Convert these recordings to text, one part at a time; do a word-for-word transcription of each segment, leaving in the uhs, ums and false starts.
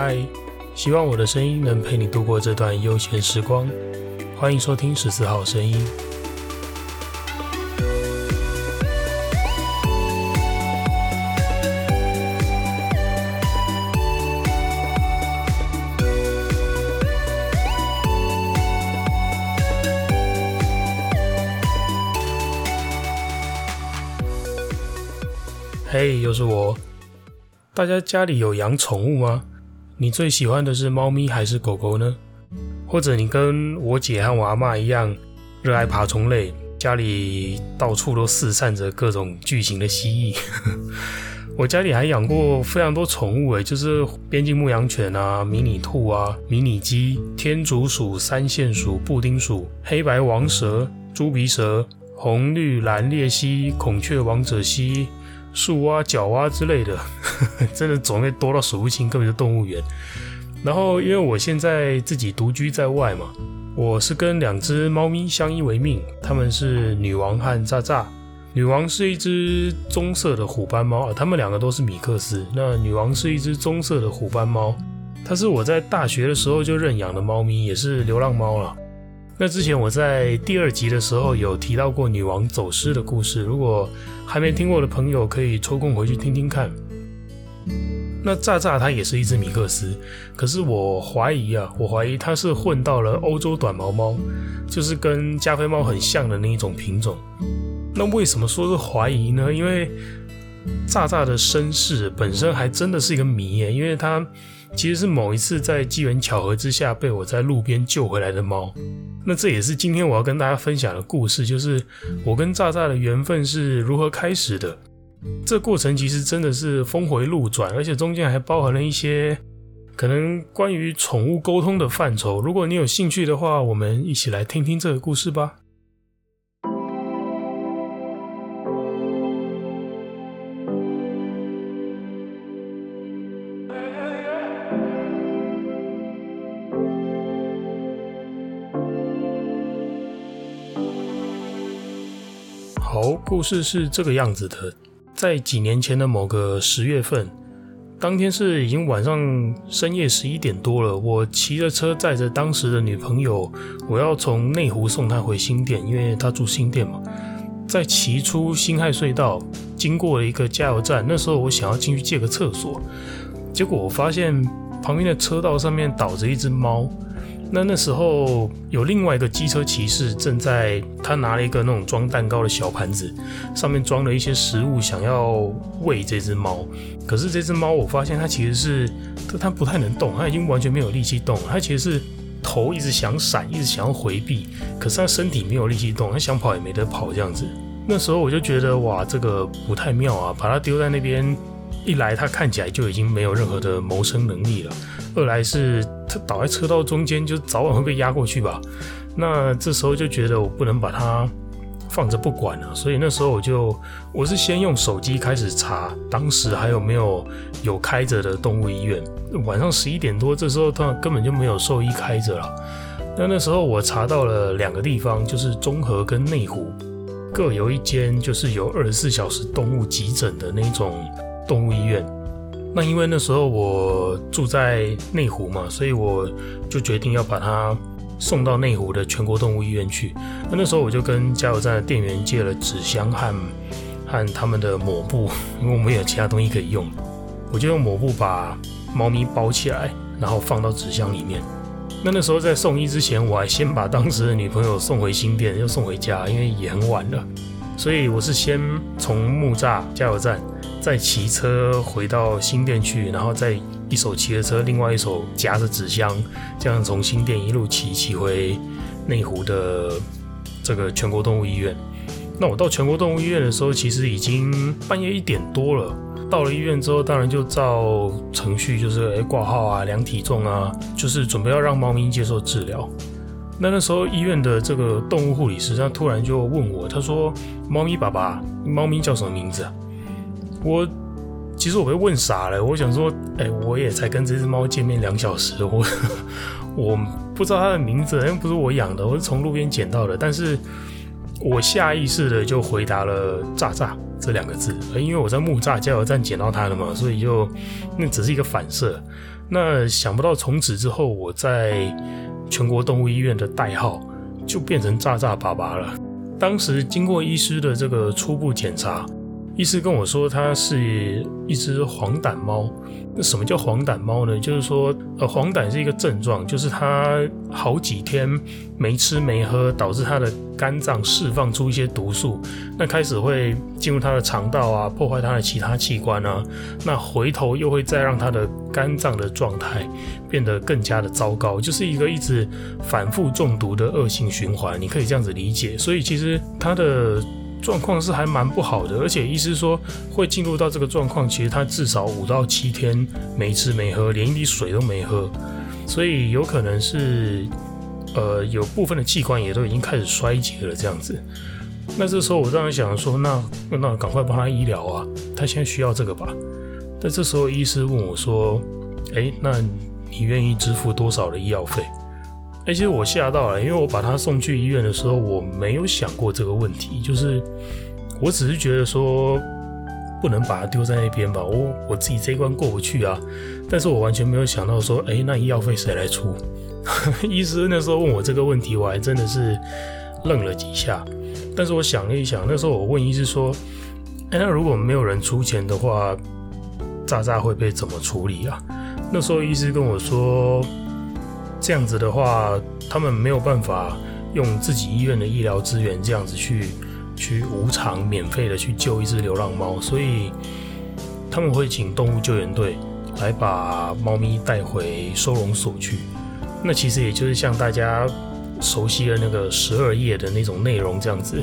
嗨，希望我的声音能陪你度过这段悠闲时光，欢迎收听十四号声音。嘿，又是我。大家家里有养宠物吗？你最喜欢的是猫咪还是狗狗呢？或者你跟我姐和我阿嬷一样热爱爬虫类，家里到处都四散着各种巨型的蜥蜴。我家里还养过非常多宠物耶，就是边境牧羊犬啊、迷你兔啊、迷你鸡、天竺鼠、三线鼠、布丁鼠、黑白王蛇、猪鼻蛇、红绿蓝鬣蜥、孔雀王者蜥、树蛙、角蛙之类的，呵呵，真的种类多到数不清，根本就动物园。然后因为我现在自己独居在外嘛，我是跟两只猫咪相依为命，它们是女王和炸炸。女王是一只棕色的虎斑猫，它们两个都是米克斯。那女王是一只棕色的虎斑猫，它是我在大学的时候就认养的猫咪，也是流浪猫啦。那之前我在第二集的时候有提到过女王走失的故事，如果还没听过的朋友可以抽空回去听听看。那炸炸它也是一只米克斯，可是我怀疑啊，我怀疑它是混到了欧洲短毛猫，就是跟加菲猫很像的那一种品种。那为什么说是怀疑呢？因为炸炸的身世本身还真的是一个谜耶，因为它其实是某一次在机缘巧合之下被我在路边救回来的猫。那这也是今天我要跟大家分享的故事，就是我跟炸炸的缘分是如何开始的。这过程其实真的是峰回路转，而且中间还包含了一些可能关于宠物沟通的范畴。如果你有兴趣的话，我们一起来听听这个故事吧。好，故事是这个样子的。在几年前的某个十月份，当天是已经晚上深夜十一点多了，我骑着车载着当时的女朋友，我要从内湖送她回新店，因为她住新店嘛。在骑出辛亥隧道，经过了一个加油站，那时候我想要进去借个厕所，结果我发现旁边的车道上面倒着一只猫。那那时候有另外一个机车骑士正在，他拿了一个那种装蛋糕的小盘子，上面装了一些食物，想要喂这只猫。可是这只猫我发现它其实是，它不太能动，它已经完全没有力气动。它其实是头一直想闪，一直想要回避，可是它身体没有力气动，它想跑也没得跑这样子。那时候我就觉得哇，这个不太妙啊，把它丢在那边。一来它看起来就已经没有任何的谋生能力了，二来是它倒在车道中间，就早晚会被压过去吧。那这时候就觉得我不能把它放着不管了，所以那时候我就我是先用手机开始查，当时还有没有有开着的动物医院。晚上十一点多，这时候它根本就没有兽医开着了。那那时候我查到了两个地方，就是中和跟内湖，各有一间就是有二十四小时动物急诊的那种动物医院。那因为那时候我住在内湖嘛，所以我就决定要把它送到内湖的全国动物医院去。那那时候我就跟加油站的店员借了纸箱和和他们的抹布，因为我们有其他东西可以用，我就用抹布把猫咪包起来，然后放到纸箱里面。那那时候在送医之前，我还先把当时的女朋友送回新店，又送回家，因为也很晚了。所以我是先从木栅加油站再骑车回到新店去，然后再一手骑着车，另外一手夹着纸箱，这样从新店一路骑骑回内湖的这个全国动物医院。那我到全国动物医院的时候，其实已经半夜一点多了。到了医院之后，当然就照程序，就是挂号啊、量体重啊，就是准备要让猫咪接受治疗。那那时候医院的这个动物护理师，他突然就问我，他说：“猫咪爸爸，猫咪叫什么名字啊？”我其实我被问傻了，我想说，哎、欸，我也才跟这只猫见面两小时，我我不知道它的名字，因为不是我养的，我是从路边捡到的。但是我下意识的就回答了炸炸这两个字，因为我在木栅加油站捡到它了嘛，所以就那只是一个反射。那想不到从此之后，我在全国动物医院的代号就变成炸炸爸爸了。当时经过医师的这个初步检查，医师跟我说它是一只黄疸猫。那什么叫黄疸猫呢？就是说呃，黄疸是一个症状，就是它好几天没吃没喝，导致它的肝脏释放出一些毒素，那开始会进入它的肠道啊，破坏它的其他器官啊，那回头又会再让它的肝脏的状态变得更加的糟糕，就是一个一直反复中毒的恶性循环，你可以这样子理解。所以其实它的状况是还蛮不好的，而且医师说会进入到这个状况，其实他至少五到七天没吃没喝，连一滴水都没喝，所以有可能是呃有部分的器官也都已经开始衰竭了这样子。那这时候我当然想说，那那赶快帮他医疗啊，他现在需要这个吧。但这时候医师问我说，哎，那你愿意支付多少的医药费？欸、其实我吓到了，因为我把他送去医院的时候，我没有想过这个问题，就是我只是觉得说不能把他丢在那边吧，我我自己这一关过不去啊。但是我完全没有想到说，哎、欸，那医药费谁来出？医师那时候问我这个问题，我还真的是愣了几下。但是我想了一想，那时候我问医师说，哎、欸，那如果没有人出钱的话，炸炸会被怎么处理啊？那时候医师跟我说，这样子的话，他们没有办法用自己医院的医疗资源这样子去去无偿免费的去救一只流浪猫，所以他们会请动物救援队来把猫咪带回收容所去。那其实也就是像大家熟悉的那个十二页的那种内容这样子。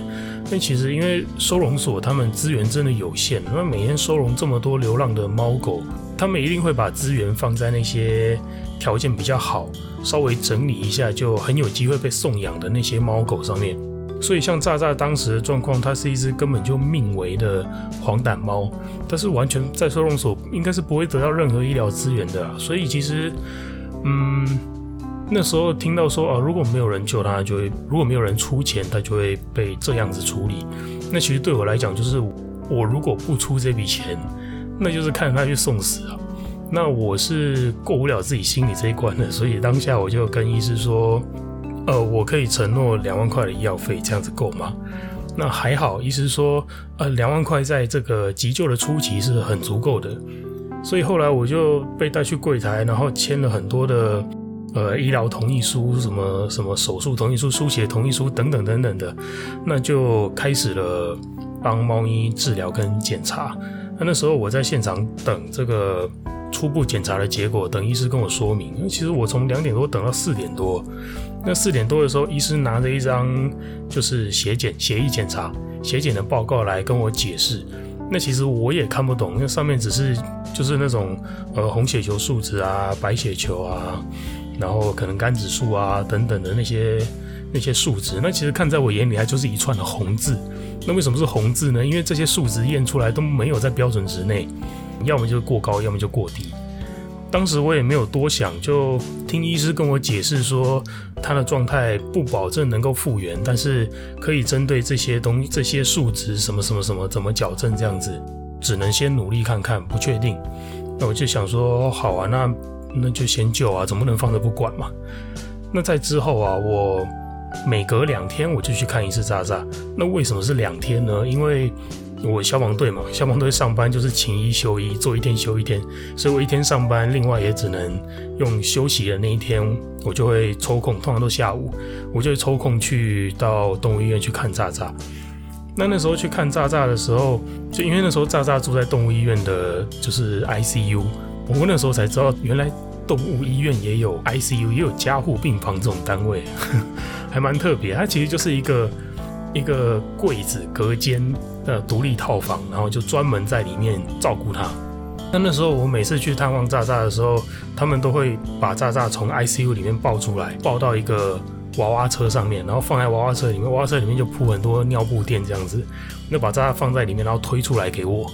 那其实因为收容所他们资源真的有限，那每天收容这么多流浪的猫狗，他们一定会把资源放在那些条件比较好，稍微整理一下就很有机会被送养的那些猫狗上面。所以像炸炸当时的状况，它是一只根本就命危的黄疸猫，但是完全在收容所应该是不会得到任何医疗资源的啦。所以其实嗯那时候听到说啊，如果没有人救它，就会如果没有人出钱，它就会被这样子处理。那其实对我来讲，就是我如果不出这笔钱，那就是看它去送死啊。那我是过不了自己心里这一关的，所以当下我就跟医师说，呃，我可以承诺两万块的医药费，这样子够吗？那还好，医师说，呃，两万块在这个急救的初期是很足够的。所以后来我就被带去柜台，然后签了很多的呃医疗同意书，什么什么手术同意书、输血同意书等等等等的，那就开始了帮猫咪治疗跟检查。那那时候我在现场等这个初步检查的结果，等医师跟我说明。其实我从两点多等到四点多，那四点多的时候，医师拿着一张就是血检、血液检查、血检的报告来跟我解释。那其实我也看不懂，那上面只是就是那种呃红血球数值啊、白血球啊，然后可能肝指数啊等等的那些那些数值。那其实看在我眼里，它就是一串的红字。那为什么是红字呢？因为这些数值验出来都没有在标准值内。要么就是过高，要么就过低。当时我也没有多想，就听医师跟我解释说，他的状态不保证能够复原，但是可以针对这些东西、这些数值什么什么什么怎么矫正这样子，只能先努力看看，不确定。那我就想说，好啊，那那就先救啊，总不能放着不管嘛。那在之后啊，我每隔两天我就去看一次渣渣。那为什么是两天呢？因为我消防队嘛，消防队上班就是勤一休一，做一天休一天，所以我一天上班，另外也只能用休息的那一天，我就会抽空，通常都下午，我就会抽空去到动物医院去看炸炸。那那时候去看炸炸的时候，就因为那时候炸炸住在动物医院的，就是 I C U， 我那时候才知道原来动物医院也有 I C U， 也有加护病房这种单位，呵呵，还蛮特别。它其实就是一个。一个柜子隔间的独立套房，然后就专门在里面照顾它。那那时候我每次去探望炸炸的时候，他们都会把炸炸从 I C U 里面抱出来，抱到一个娃娃车上面，然后放在娃娃车里面，娃娃车里面就铺很多尿布垫这样子。那把炸炸放在里面，然后推出来给我，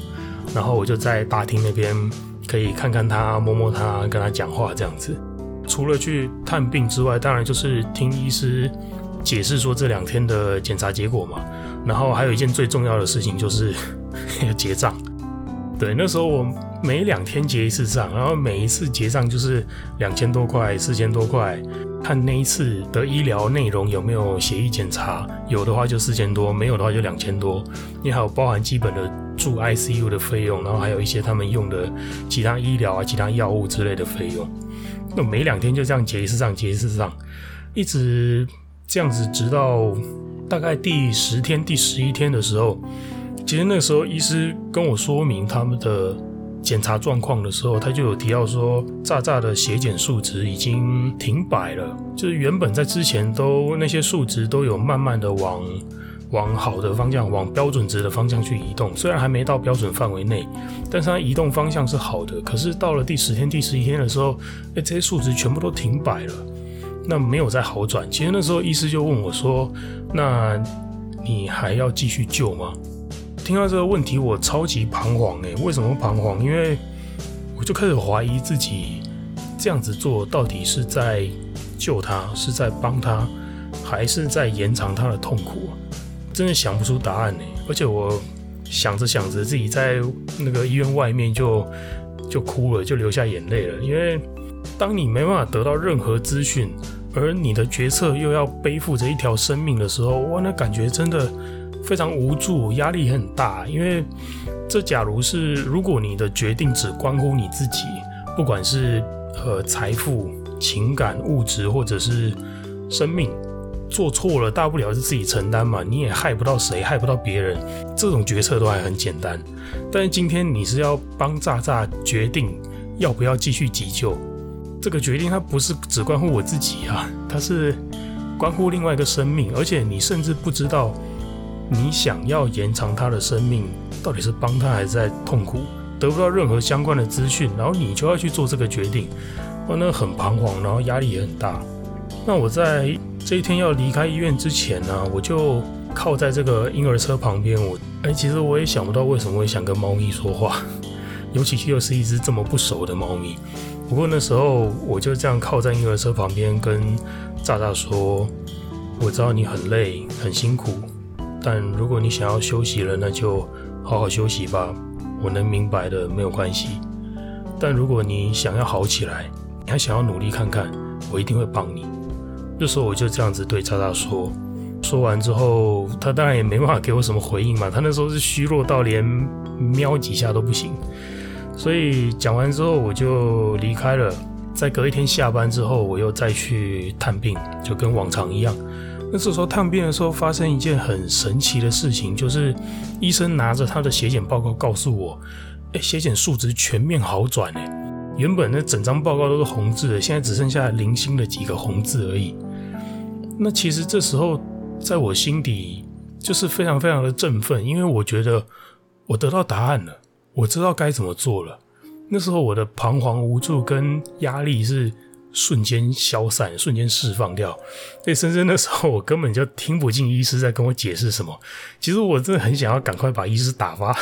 然后我就在大厅那边可以看看它、摸摸它、跟它讲话这样子。除了去探病之外，当然就是听医师解释说这两天的检查结果嘛，然后还有一件最重要的事情就是要结账。对，那时候我每两天结一次账，然后每一次结账就是两千多块、四千多块，看那一次的医疗内容有没有血液检查，有的话就四千多，没有的话就两千多，因为还有包含基本的住 I C U 的费用，然后还有一些他们用的其他医疗啊、其他药物之类的费用。那每两天就这样结一次账，结一次账，一直这样子，直到大概第十天、第十一天的时候。其实那个时候医师跟我说明他们的检查状况的时候，他就有提到说炸炸的血检数值已经停摆了，就是原本在之前都那些数值都有慢慢的往往好的方向，往标准值的方向去移动，虽然还没到标准范围内，但是它移动方向是好的。可是到了第十天、第十一天的时候，欸，这些数值全部都停摆了，那没有再好转。其实那时候医师就问我说，那你还要继续救吗？听到这个问题，我超级彷徨欸！为什么彷徨？因为我就开始怀疑自己这样子做到底是在救他，是在帮他，还是在延长他的痛苦啊？真的想不出答案欸！而且我想着想着，自己在那个医院外面就就哭了，就流下眼泪了。因为当你没办法得到任何资讯，而你的决策又要背负着一条生命的时候，哇，那感觉真的非常无助，压力很大。因为这假如是，如果你的决定只关乎你自己，不管是呃财富、情感、物质或者是生命，做错了大不了是自己承担嘛，你也害不到谁，害不到别人，这种决策都还很简单。但是今天你是要帮炸炸决定要不要继续急救，这个决定它不是只关乎我自己啊，它是关乎另外一个生命，而且你甚至不知道你想要延长他的生命，到底是帮他还是在痛苦？得不到任何相关的资讯，然后你就要去做这个决定，哇，那很彷徨，然后压力也很大。那我在这一天要离开医院之前呢，啊，我就靠在这个婴儿车旁边。我哎、欸，其实我也想不到为什么会想跟猫咪说话，尤其又是一只这么不熟的猫咪。不过那时候我就这样靠在婴儿车旁边，跟炸炸说：“我知道你很累，很辛苦。”但如果你想要休息了，那就好好休息吧，我能明白的，没有关系。但如果你想要好起来，你还想要努力看看，我一定会帮你。这时候我就这样子对渣渣说，说完之后，他当然也没办法给我什么回应嘛，他那时候是虚弱到连瞄几下都不行。所以讲完之后我就离开了。在隔一天下班之后，我又再去探病，就跟往常一样。那这时候探病的时候发生一件很神奇的事情，就是医生拿着他的血检报告告诉我，欸，血检数值全面好转欸，原本那整张报告都是红字的，现在只剩下零星的几个红字而已。那其实这时候在我心底就是非常非常的振奋，因为我觉得我得到答案了，我知道该怎么做了。那时候我的彷徨无助跟压力是瞬间消散，瞬间释放掉。对，甚至那时候我根本就听不进医师在跟我解释什么。其实我真的很想要赶快把医师打发，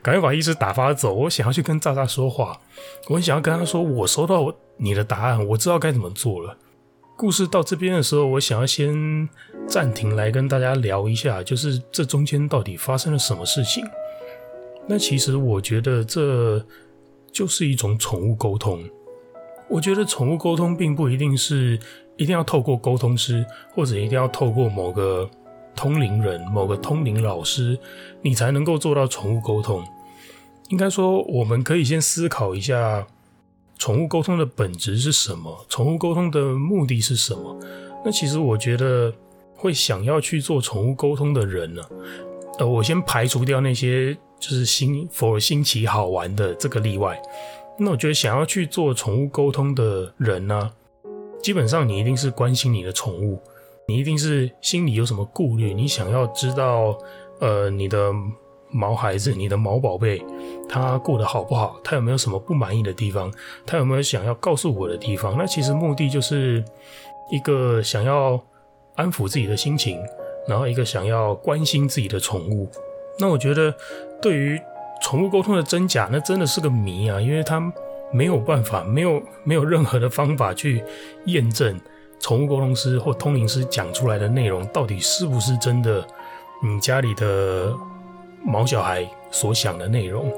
赶快把医师打发走。我想要去跟炸炸说话，我很想要跟他说，我收到你的答案，我知道该怎么做了。故事到这边的时候，我想要先暂停来跟大家聊一下，就是这中间到底发生了什么事情。那其实我觉得这就是一种宠物沟通。我觉得宠物沟通并不一定是一定要透过沟通师，或者一定要透过某个通灵人、某个通灵老师，你才能够做到宠物沟通。应该说，我们可以先思考一下宠物沟通的本质是什么，宠物沟通的目的是什么。那其实我觉得会想要去做宠物沟通的人呢，啊，呃，我先排除掉那些就是新 for 新奇好玩的这个例外。那我觉得想要去做宠物沟通的人呢，啊，基本上你一定是关心你的宠物，你一定是心里有什么顾虑，你想要知道，呃，你的毛孩子、你的毛宝贝，他过得好不好，他有没有什么不满意的地方，他有没有想要告诉我的地方。那其实目的就是一个想要安抚自己的心情，然后一个想要关心自己的宠物。那我觉得对于宠物沟通的真假，那真的是个谜啊，因为它没有办法，没有没有任何的方法去验证，宠物沟通师或通灵师讲出来的内容到底是不是真的你家里的毛小孩所想的内容。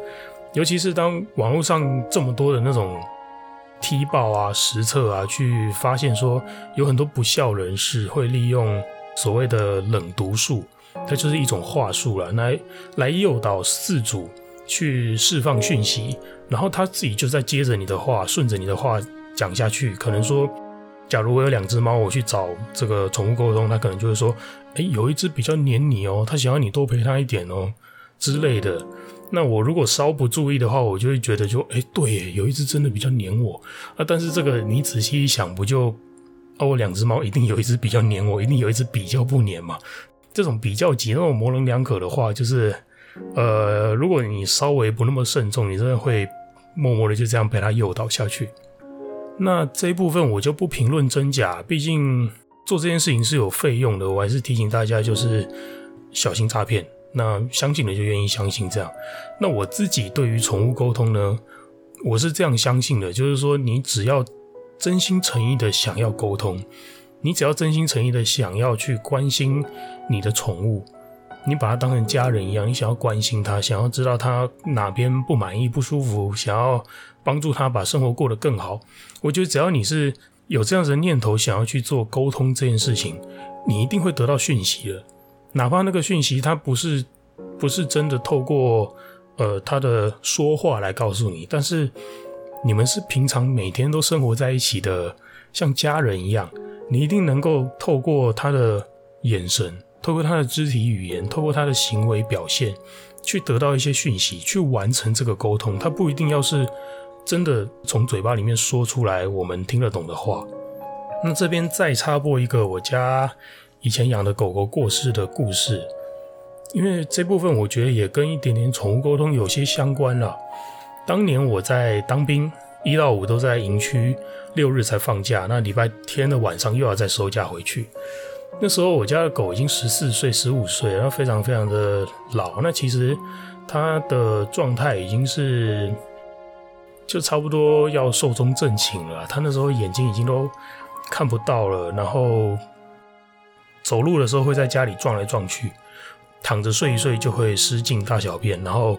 尤其是当网络上这么多的那种踢爆啊、实测啊，去发现说有很多不肖人士会利用所谓的冷读术，它就是一种话术啦，来来诱导饲主去释放讯息，然后他自己就在接着你的话，顺着你的话讲下去。可能说假如我有两只猫，我去找这个宠物沟通，他可能就会说，诶，有一只比较黏你哦，他想要你多陪他一点哦之类的。那我如果稍不注意的话，我就会觉得就诶，对耶，有一只真的比较黏我啊。但是这个你仔细一想，不就啊，我两只猫一定有一只比较黏我，一定有一只比较不黏嘛。这种比较级那种模棱两可的话，就是呃，如果你稍微不那么慎重，你真的会默默的就这样被他诱导下去。那这一部分我就不评论真假，毕竟做这件事情是有费用的。我还是提醒大家，就是小心诈骗，那相信的就愿意相信这样。那我自己对于宠物沟通呢，我是这样相信的，就是说你只要真心诚意的想要沟通，你只要真心诚意的想要去关心你的宠物，你把它当成家人一样，你想要关心它，想要知道它哪边不满意、不舒服，想要帮助它把生活过得更好。我觉得只要你是有这样子的念头，想要去做沟通这件事情，你一定会得到讯息的。哪怕那个讯息它不是不是真的透过呃它的说话来告诉你，但是你们是平常每天都生活在一起的，像家人一样，你一定能够透过它的眼神，透过他的肢体语言，透过他的行为表现，去得到一些讯息，去完成这个沟通。他不一定要是真的从嘴巴里面说出来我们听得懂的话。那这边再插播一个我家以前养的狗狗过世的故事，因为这部分我觉得也跟一点点宠物沟通有些相关啦。当年我在当兵，一到五都在营区，六日才放假，那礼拜天的晚上又要再收假回去。那时候我家的狗已经十四岁、十五岁，然后非常非常的老。那其实它的状态已经是就差不多要寿终正寝了。它那时候眼睛已经都看不到了，然后走路的时候会在家里撞来撞去，躺着睡一睡就会失禁大小便，然后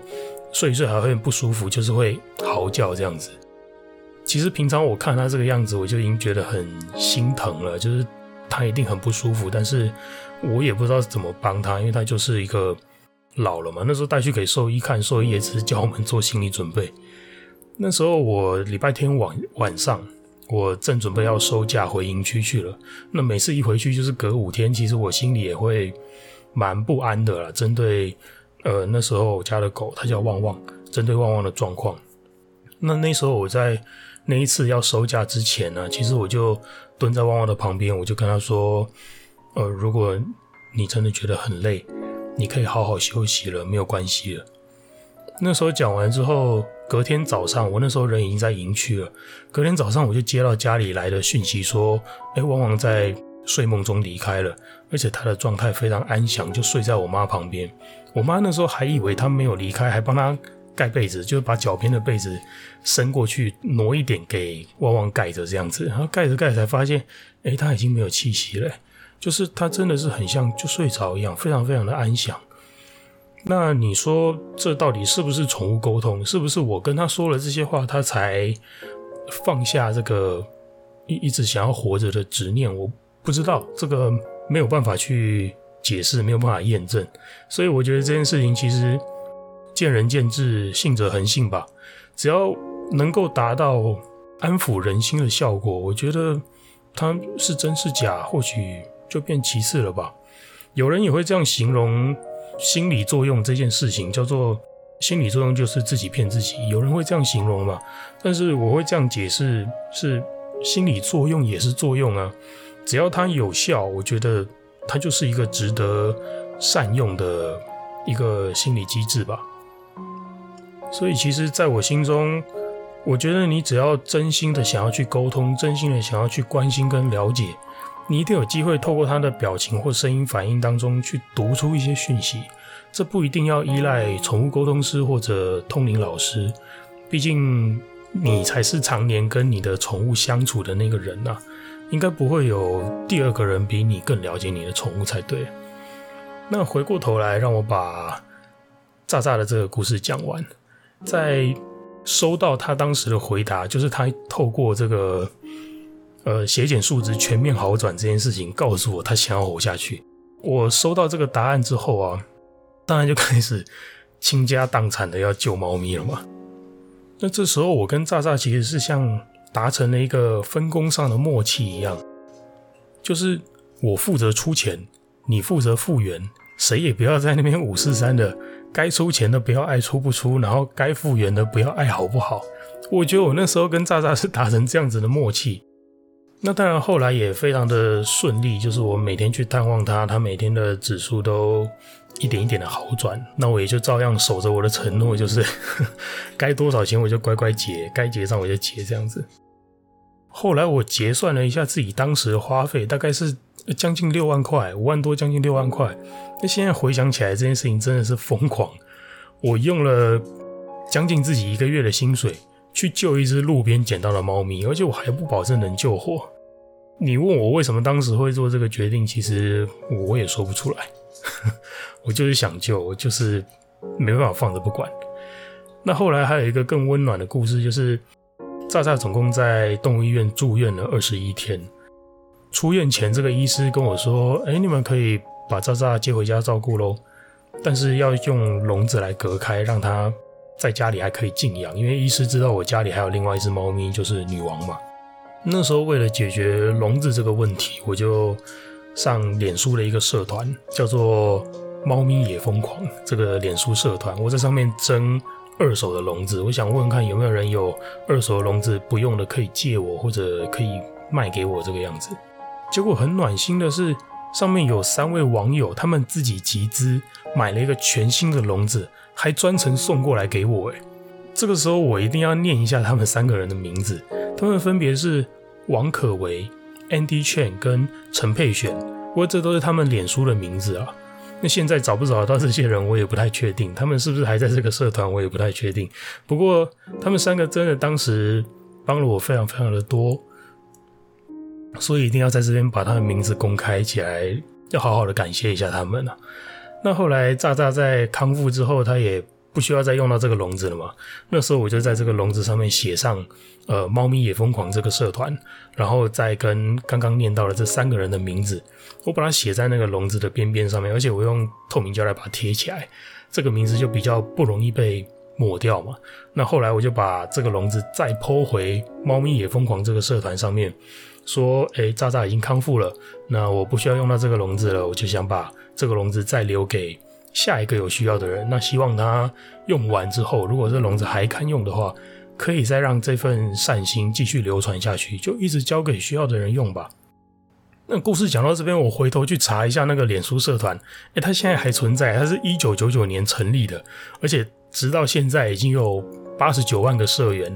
睡一睡还会不舒服，就是会嚎叫这样子。其实平常我看它这个样子，我就已经觉得很心疼了，就是他一定很不舒服，但是我也不知道怎么帮他，因为他就是一个老了嘛。那时候带去给兽医看，兽医也只是叫我们做心理准备。那时候我礼拜天 晚, 晚上我正准备要收假回营区去了。那每次一回去就是隔五天，其实我心里也会蛮不安的啦，针对呃那时候我家的狗，它叫旺旺，针对旺旺的状况。那那时候我在那一次要收假之前呢，其实我就蹲在旺旺的旁边，我就跟他说，呃，如果你真的觉得很累，你可以好好休息了，没有关系了。那时候讲完之后，隔天早上，我那时候人已经在营区了，隔天早上我就接到家里来的讯息说，诶，旺旺在睡梦中离开了，而且他的状态非常安详，就睡在我妈旁边。我妈那时候还以为他没有离开，还帮他盖被子，就是把脚边的被子伸过去挪一点给旺旺盖着这样子。然后盖着盖着才发现，诶，他已经没有气息了，就是他真的是很像就睡着一样，非常非常的安详。那你说这到底是不是宠物沟通？是不是我跟他说了这些话，他才放下这个一直想要活着的执念？我不知道，这个没有办法去解释，没有办法验证。所以我觉得这件事情其实见仁见智，信者恒信吧。只要能够达到安抚人心的效果，我觉得它是真是假，或许就变其次了吧。有人也会这样形容心理作用这件事情，叫做心理作用就是自己骗自己，有人会这样形容嘛。但是我会这样解释，是心理作用也是作用啊，只要它有效，我觉得它就是一个值得善用的一个心理机制吧。所以其实在我心中，我觉得你只要真心的想要去沟通，真心的想要去关心跟了解，你一定有机会透过他的表情或声音反应当中去读出一些讯息。这不一定要依赖宠物沟通师或者通灵老师，毕竟你才是常年跟你的宠物相处的那个人啊。应该不会有第二个人比你更了解你的宠物才对。那回过头来，让我把炸炸的这个故事讲完。在收到他当时的回答，就是他透过这个呃血检数值全面好转这件事情告诉我他想要活下去。我收到这个答案之后啊，当然就开始倾家荡产的要救猫咪了嘛。那这时候我跟炸炸其实是像达成了一个分工上的默契一样，就是我负责出钱，你负责复原，谁也不要在那边五四三的，该出钱的不要爱出不出，然后该复原的不要爱好不好。我觉得我那时候跟炸炸是达成这样子的默契。那当然后来也非常的顺利，就是我每天去探望他，他每天的指数都一点一点的好转，那我也就照样守着我的承诺，就是该多少钱我就乖乖结，该结账我就结这样子。后来我结算了一下自己当时的花费，大概是将近六万块，五万多将近六万块。那现在回想起来，这件事情真的是疯狂。我用了将近自己一个月的薪水去救一只路边捡到的猫咪，而且我还不保证能救活。你问我为什么当时会做这个决定，其实我也说不出来。我就是想救，我就是没办法放着不管。那后来还有一个更温暖的故事，就是炸炸总共在动物医院住院了二十一天，出院前这个医师跟我说，诶，你们可以把炸炸接回家照顾咯，但是要用笼子来隔开，让他在家里还可以静养，因为医师知道我家里还有另外一只猫咪，就是女王嘛。那时候为了解决笼子这个问题，我就上脸书的一个社团，叫做猫咪也疯狂，这个脸书社团，我在上面征二手的笼子，我想问看有没有人有二手的笼子不用的可以借我，或者可以卖给我这个样子。结果很暖心的是，上面有三位网友，他们自己集资买了一个全新的笼子，还专程送过来给我。这个时候我一定要念一下他们三个人的名字，他们分别是王可为、Andy Chen 跟陈佩璇，不过这都是他们脸书的名字啊。那现在找不找得到这些人我也不太确定，他们是不是还在这个社团我也不太确定。不过他们三个真的当时帮了我非常非常的多，所以一定要在这边把他的名字公开起来，要好好的感谢一下他们啊。那后来炸炸在康复之后，他也不需要再用到这个笼子了嘛。那时候我就在这个笼子上面写上呃，猫咪也疯狂这个社团，然后再跟刚刚念到的这三个人的名字，我把它写在那个笼子的边边上面，而且我用透明胶带把它贴起来，这个名字就比较不容易被抹掉嘛。那后来我就把这个笼子再po回猫咪也疯狂这个社团上面，说诶，炸炸已经康复了，那我不需要用到这个笼子了，我就想把这个笼子再留给下一个有需要的人，那希望他用完之后，如果这笼子还堪用的话，可以再让这份善心继续流传下去，就一直交给需要的人用吧。那故事讲到这边，我回头去查一下那个脸书社团，诶，它现在还存在，它是一九九九年成立的，而且直到现在已经有八十九万个社员。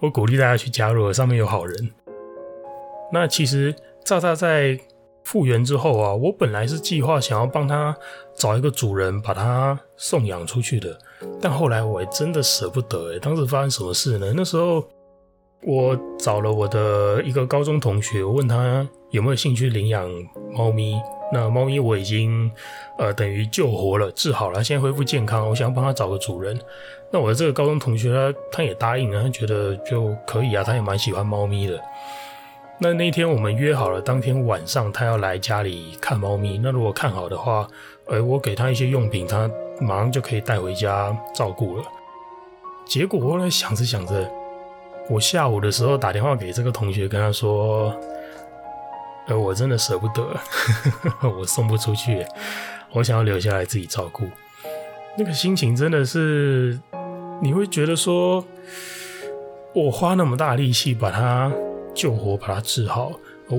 我鼓励大家去加入，上面有好人。那其实炸炸在复原之后啊，我本来是计划想要帮他找一个主人把他送养出去的，但后来我也真的舍不得耶。当时发生什么事呢？那时候我找了我的一个高中同学，我问他有没有兴趣领养猫咪，那猫咪我已经呃等于救活了，治好了，现在恢复健康，我想要帮他找个主人。那我的这个高中同学他他也答应了，他觉得就可以啊，他也蛮喜欢猫咪的。那那天我们约好了，当天晚上他要来家里看猫咪，那如果看好的话，呃，我给他一些用品，他马上就可以带回家照顾了。结果我想着想着，我下午的时候打电话给这个同学，跟他说，呃，我真的舍不得，呵呵，我送不出去，我想要留下来自己照顾。那个心情真的是，你会觉得说，我花那么大力气把它救活，把它治好，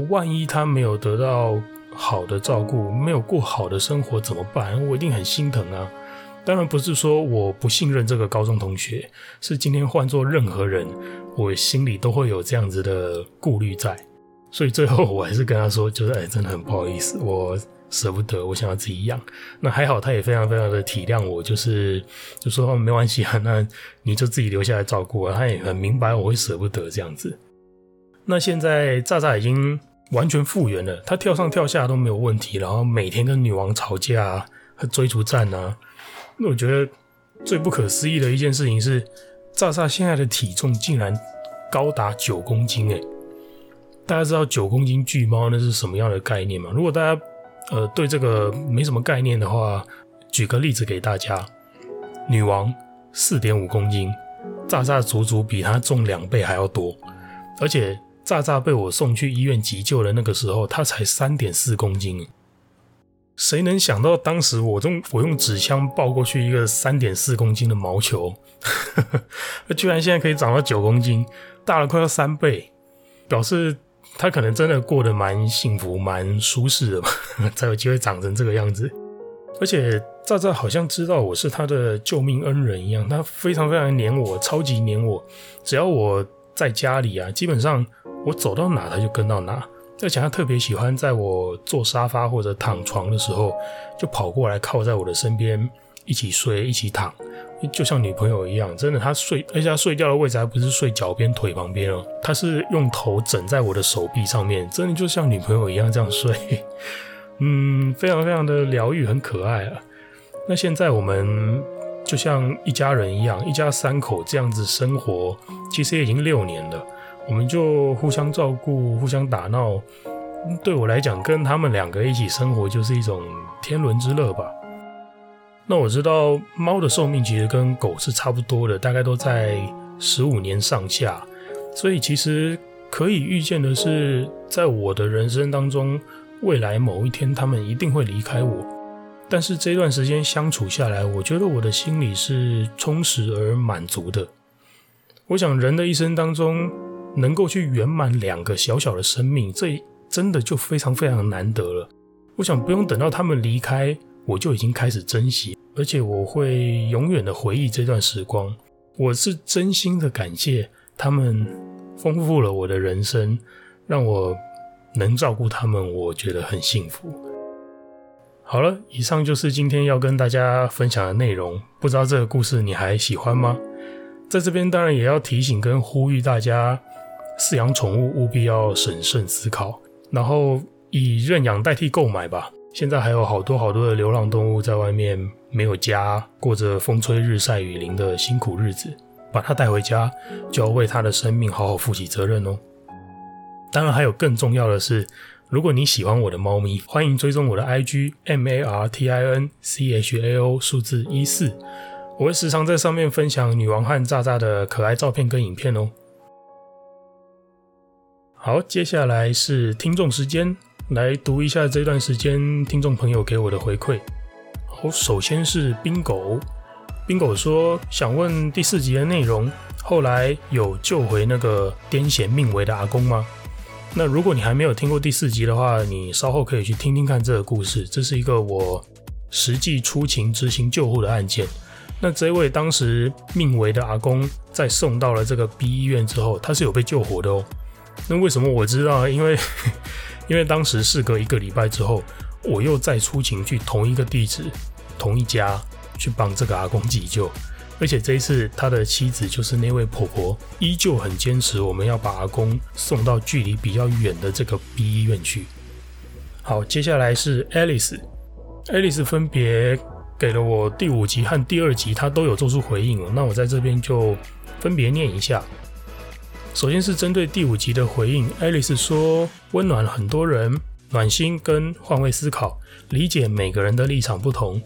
万一它没有得到好的照顾，没有过好的生活怎么办？我一定很心疼啊。当然不是说我不信任这个高中同学，是今天换做任何人，我心里都会有这样子的顾虑在。所以最后我还是跟他说，就是哎，真的很不好意思，我舍不得，我想要自己养。那还好他也非常非常的体谅我，就是就说没关系啊，那你就自己留下来照顾啊。他也很明白我会舍不得这样子。那现在炸炸已经完全复原了，他跳上跳下都没有问题，然后每天跟女王吵架啊，和追逐战啊。那我觉得最不可思议的一件事情是，炸炸现在的体重竟然高达九公斤耶。大家知道九公斤巨猫那是什么样的概念吗？如果大家呃对这个没什么概念的话，举个例子给大家，女王 四点五 公斤，炸炸足足比她重两倍还要多，而且炸炸被我送去医院急救的那个时候，她才 三点四 公斤。谁能想到当时我用我用纸箱抱过去一个 三点四 公斤的毛球居然现在可以长到九公斤，大了快要三倍，表示他可能真的过得蛮幸福蛮舒适的吧才有机会长成这个样子。而且炸炸好像知道我是他的救命恩人一样，他非常非常黏我，超级黏我，只要我在家里啊，基本上我走到哪他就跟到哪，而且他特别喜欢在我坐沙发或者躺床的时候就跑过来靠在我的身边一起睡一起躺，就像女朋友一样，真的，他睡，而且他睡觉的位置还不是睡脚边腿旁边哦，他是用头枕在我的手臂上面，真的就像女朋友一样这样睡嗯，非常非常的疗愈，很可爱啊。那现在我们就像一家人一样，一家三口这样子生活其实也已经六年了，我们就互相照顾互相打闹，对我来讲跟他们两个一起生活就是一种天伦之乐吧。那我知道猫的寿命其实跟狗是差不多的，大概都在十五年上下，所以其实可以预见的是，在我的人生当中未来某一天他们一定会离开我，但是这段时间相处下来，我觉得我的心里是充实而满足的。我想人的一生当中能够去圆满两个小小的生命，这真的就非常非常难得了。我想不用等到他们离开我就已经开始珍惜，而且我会永远的回忆这段时光。我是真心的感谢他们丰富了我的人生，让我能照顾他们，我觉得很幸福。好了，以上就是今天要跟大家分享的内容，不知道这个故事你还喜欢吗？在这边当然也要提醒跟呼吁大家，饲养宠物务必要审慎思考，然后以认养代替购买吧。现在还有好多好多的流浪动物在外面没有家，过着风吹日晒雨淋的辛苦日子，把它带回家就要为它的生命好好负起责任哦。当然还有更重要的是，如果你喜欢我的猫咪，欢迎追踪我的 I G martinchao 数字一四，我会时常在上面分享女王和炸炸的可爱照片跟影片哦。好，接下来是听众时间，来读一下这段时间听众朋友给我的回馈。好，首先是冰狗，冰狗说想问第四集的内容，后来有救回那个癫痫命危的阿公吗？那如果你还没有听过第四集的话，你稍后可以去听听看这个故事，这是一个我实际出勤执行救护的案件。那这位当时命危的阿公在送到了这个 B 医院之后，他是有被救活的哦。那为什么我知道？因为因为当时事隔一个礼拜之后，我又再出勤去同一个地址同一家去帮这个阿公急救，而且这一次他的妻子就是那位婆婆依旧很坚持我们要把阿公送到距离比较远的这个 B 医院去。好，接下来是 Alice， Alice 分别给了我第五集和第二集，她都有做出回应，那我在这边就分别念一下。首先是针对第五集的回应， Alice 说温暖很多人，暖心跟换位思考，理解每个人的立场不同。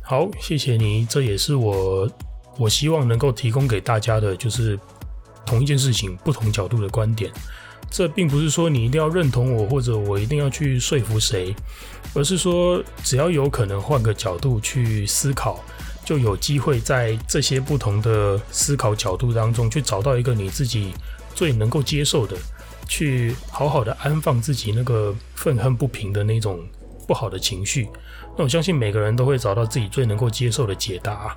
好，谢谢你，这也是我我希望能够提供给大家的，就是同一件事情不同角度的观点。这并不是说你一定要认同我，或者我一定要去说服谁，而是说只要有可能换个角度去思考，就有机会在这些不同的思考角度当中去找到一个你自己最能够接受的，去好好的安放自己那个愤恨不平的那种不好的情绪。那我相信每个人都会找到自己最能够接受的解答。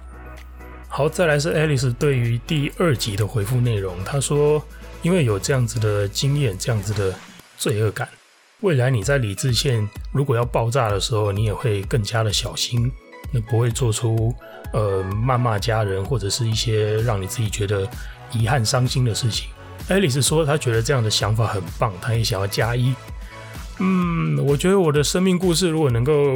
好，再来是 Alice 对于第二集的回复内容，她说因为有这样子的经验，这样子的罪恶感，未来你在理智线如果要爆炸的时候，你也会更加的小心，那不会做出呃谩骂家人或者是一些让你自己觉得遗憾伤心的事情。爱丽丝说她觉得这样的想法很棒，她也想要加一。嗯，我觉得我的生命故事如果能够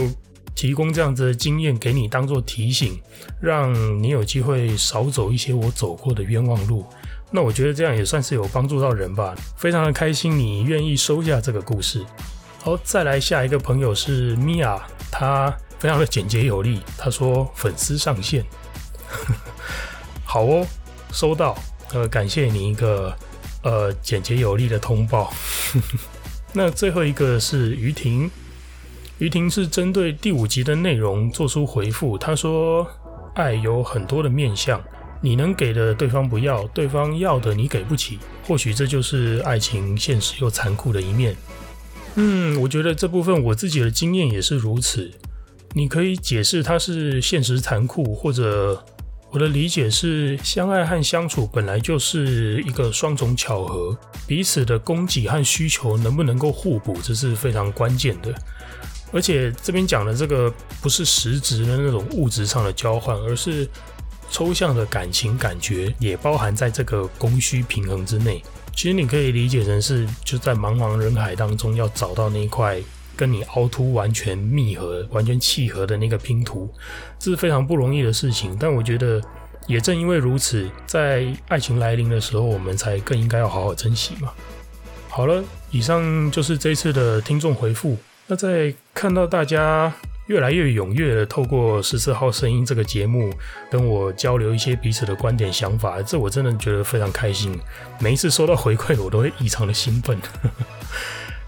提供这样子的经验给你当做提醒，让你有机会少走一些我走过的冤枉路，那我觉得这样也算是有帮助到人吧，非常的开心你愿意收下这个故事。好，再来下一个朋友是 Mia， 她非常的简洁有力，她说粉丝上线好哦，收到，呃，感谢你一个呃简洁有力的通报那最后一个是于婷，于婷是针对第五集的内容做出回复，她说爱有很多的面向，你能给的对方不要，对方要的你给不起，或许这就是爱情现实又残酷的一面。嗯，我觉得这部分我自己的经验也是如此，你可以解释它是现实残酷，或者我的理解是相爱和相处本来就是一个双重巧合，彼此的供给和需求能不能够互补，这是非常关键的。而且这边讲的这个不是实质的那种物质上的交换，而是抽象的感情感觉也包含在这个供需平衡之内。其实你可以理解成是就在茫茫人海当中要找到那一块跟你凹凸完全密合完全契合的那个拼图，这是非常不容易的事情。但我觉得也正因为如此，在爱情来临的时候我们才更应该要好好珍惜嘛。好了，以上就是这一次的听众回复。那在看到大家越来越踊跃的透过十四号声音这个节目跟我交流一些彼此的观点想法，这我真的觉得非常开心，每一次收到回馈我都会异常的兴奋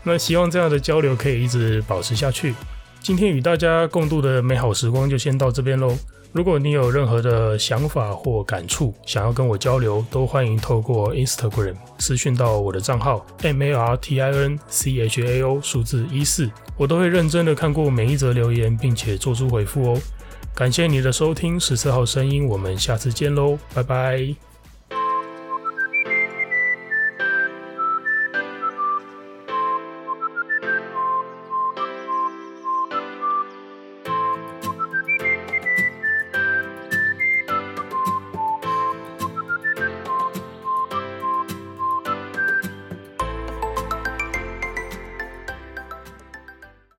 那希望这样的交流可以一直保持下去。今天与大家共度的美好时光就先到这边咯。如果你有任何的想法或感触想要跟我交流，都欢迎透过 Instagram 私讯到我的账号 martinchao 数字一四，我都会认真的看过每一则留言并且做出回复哦。感谢你的收听，十四号声音，我们下次见咯，拜拜。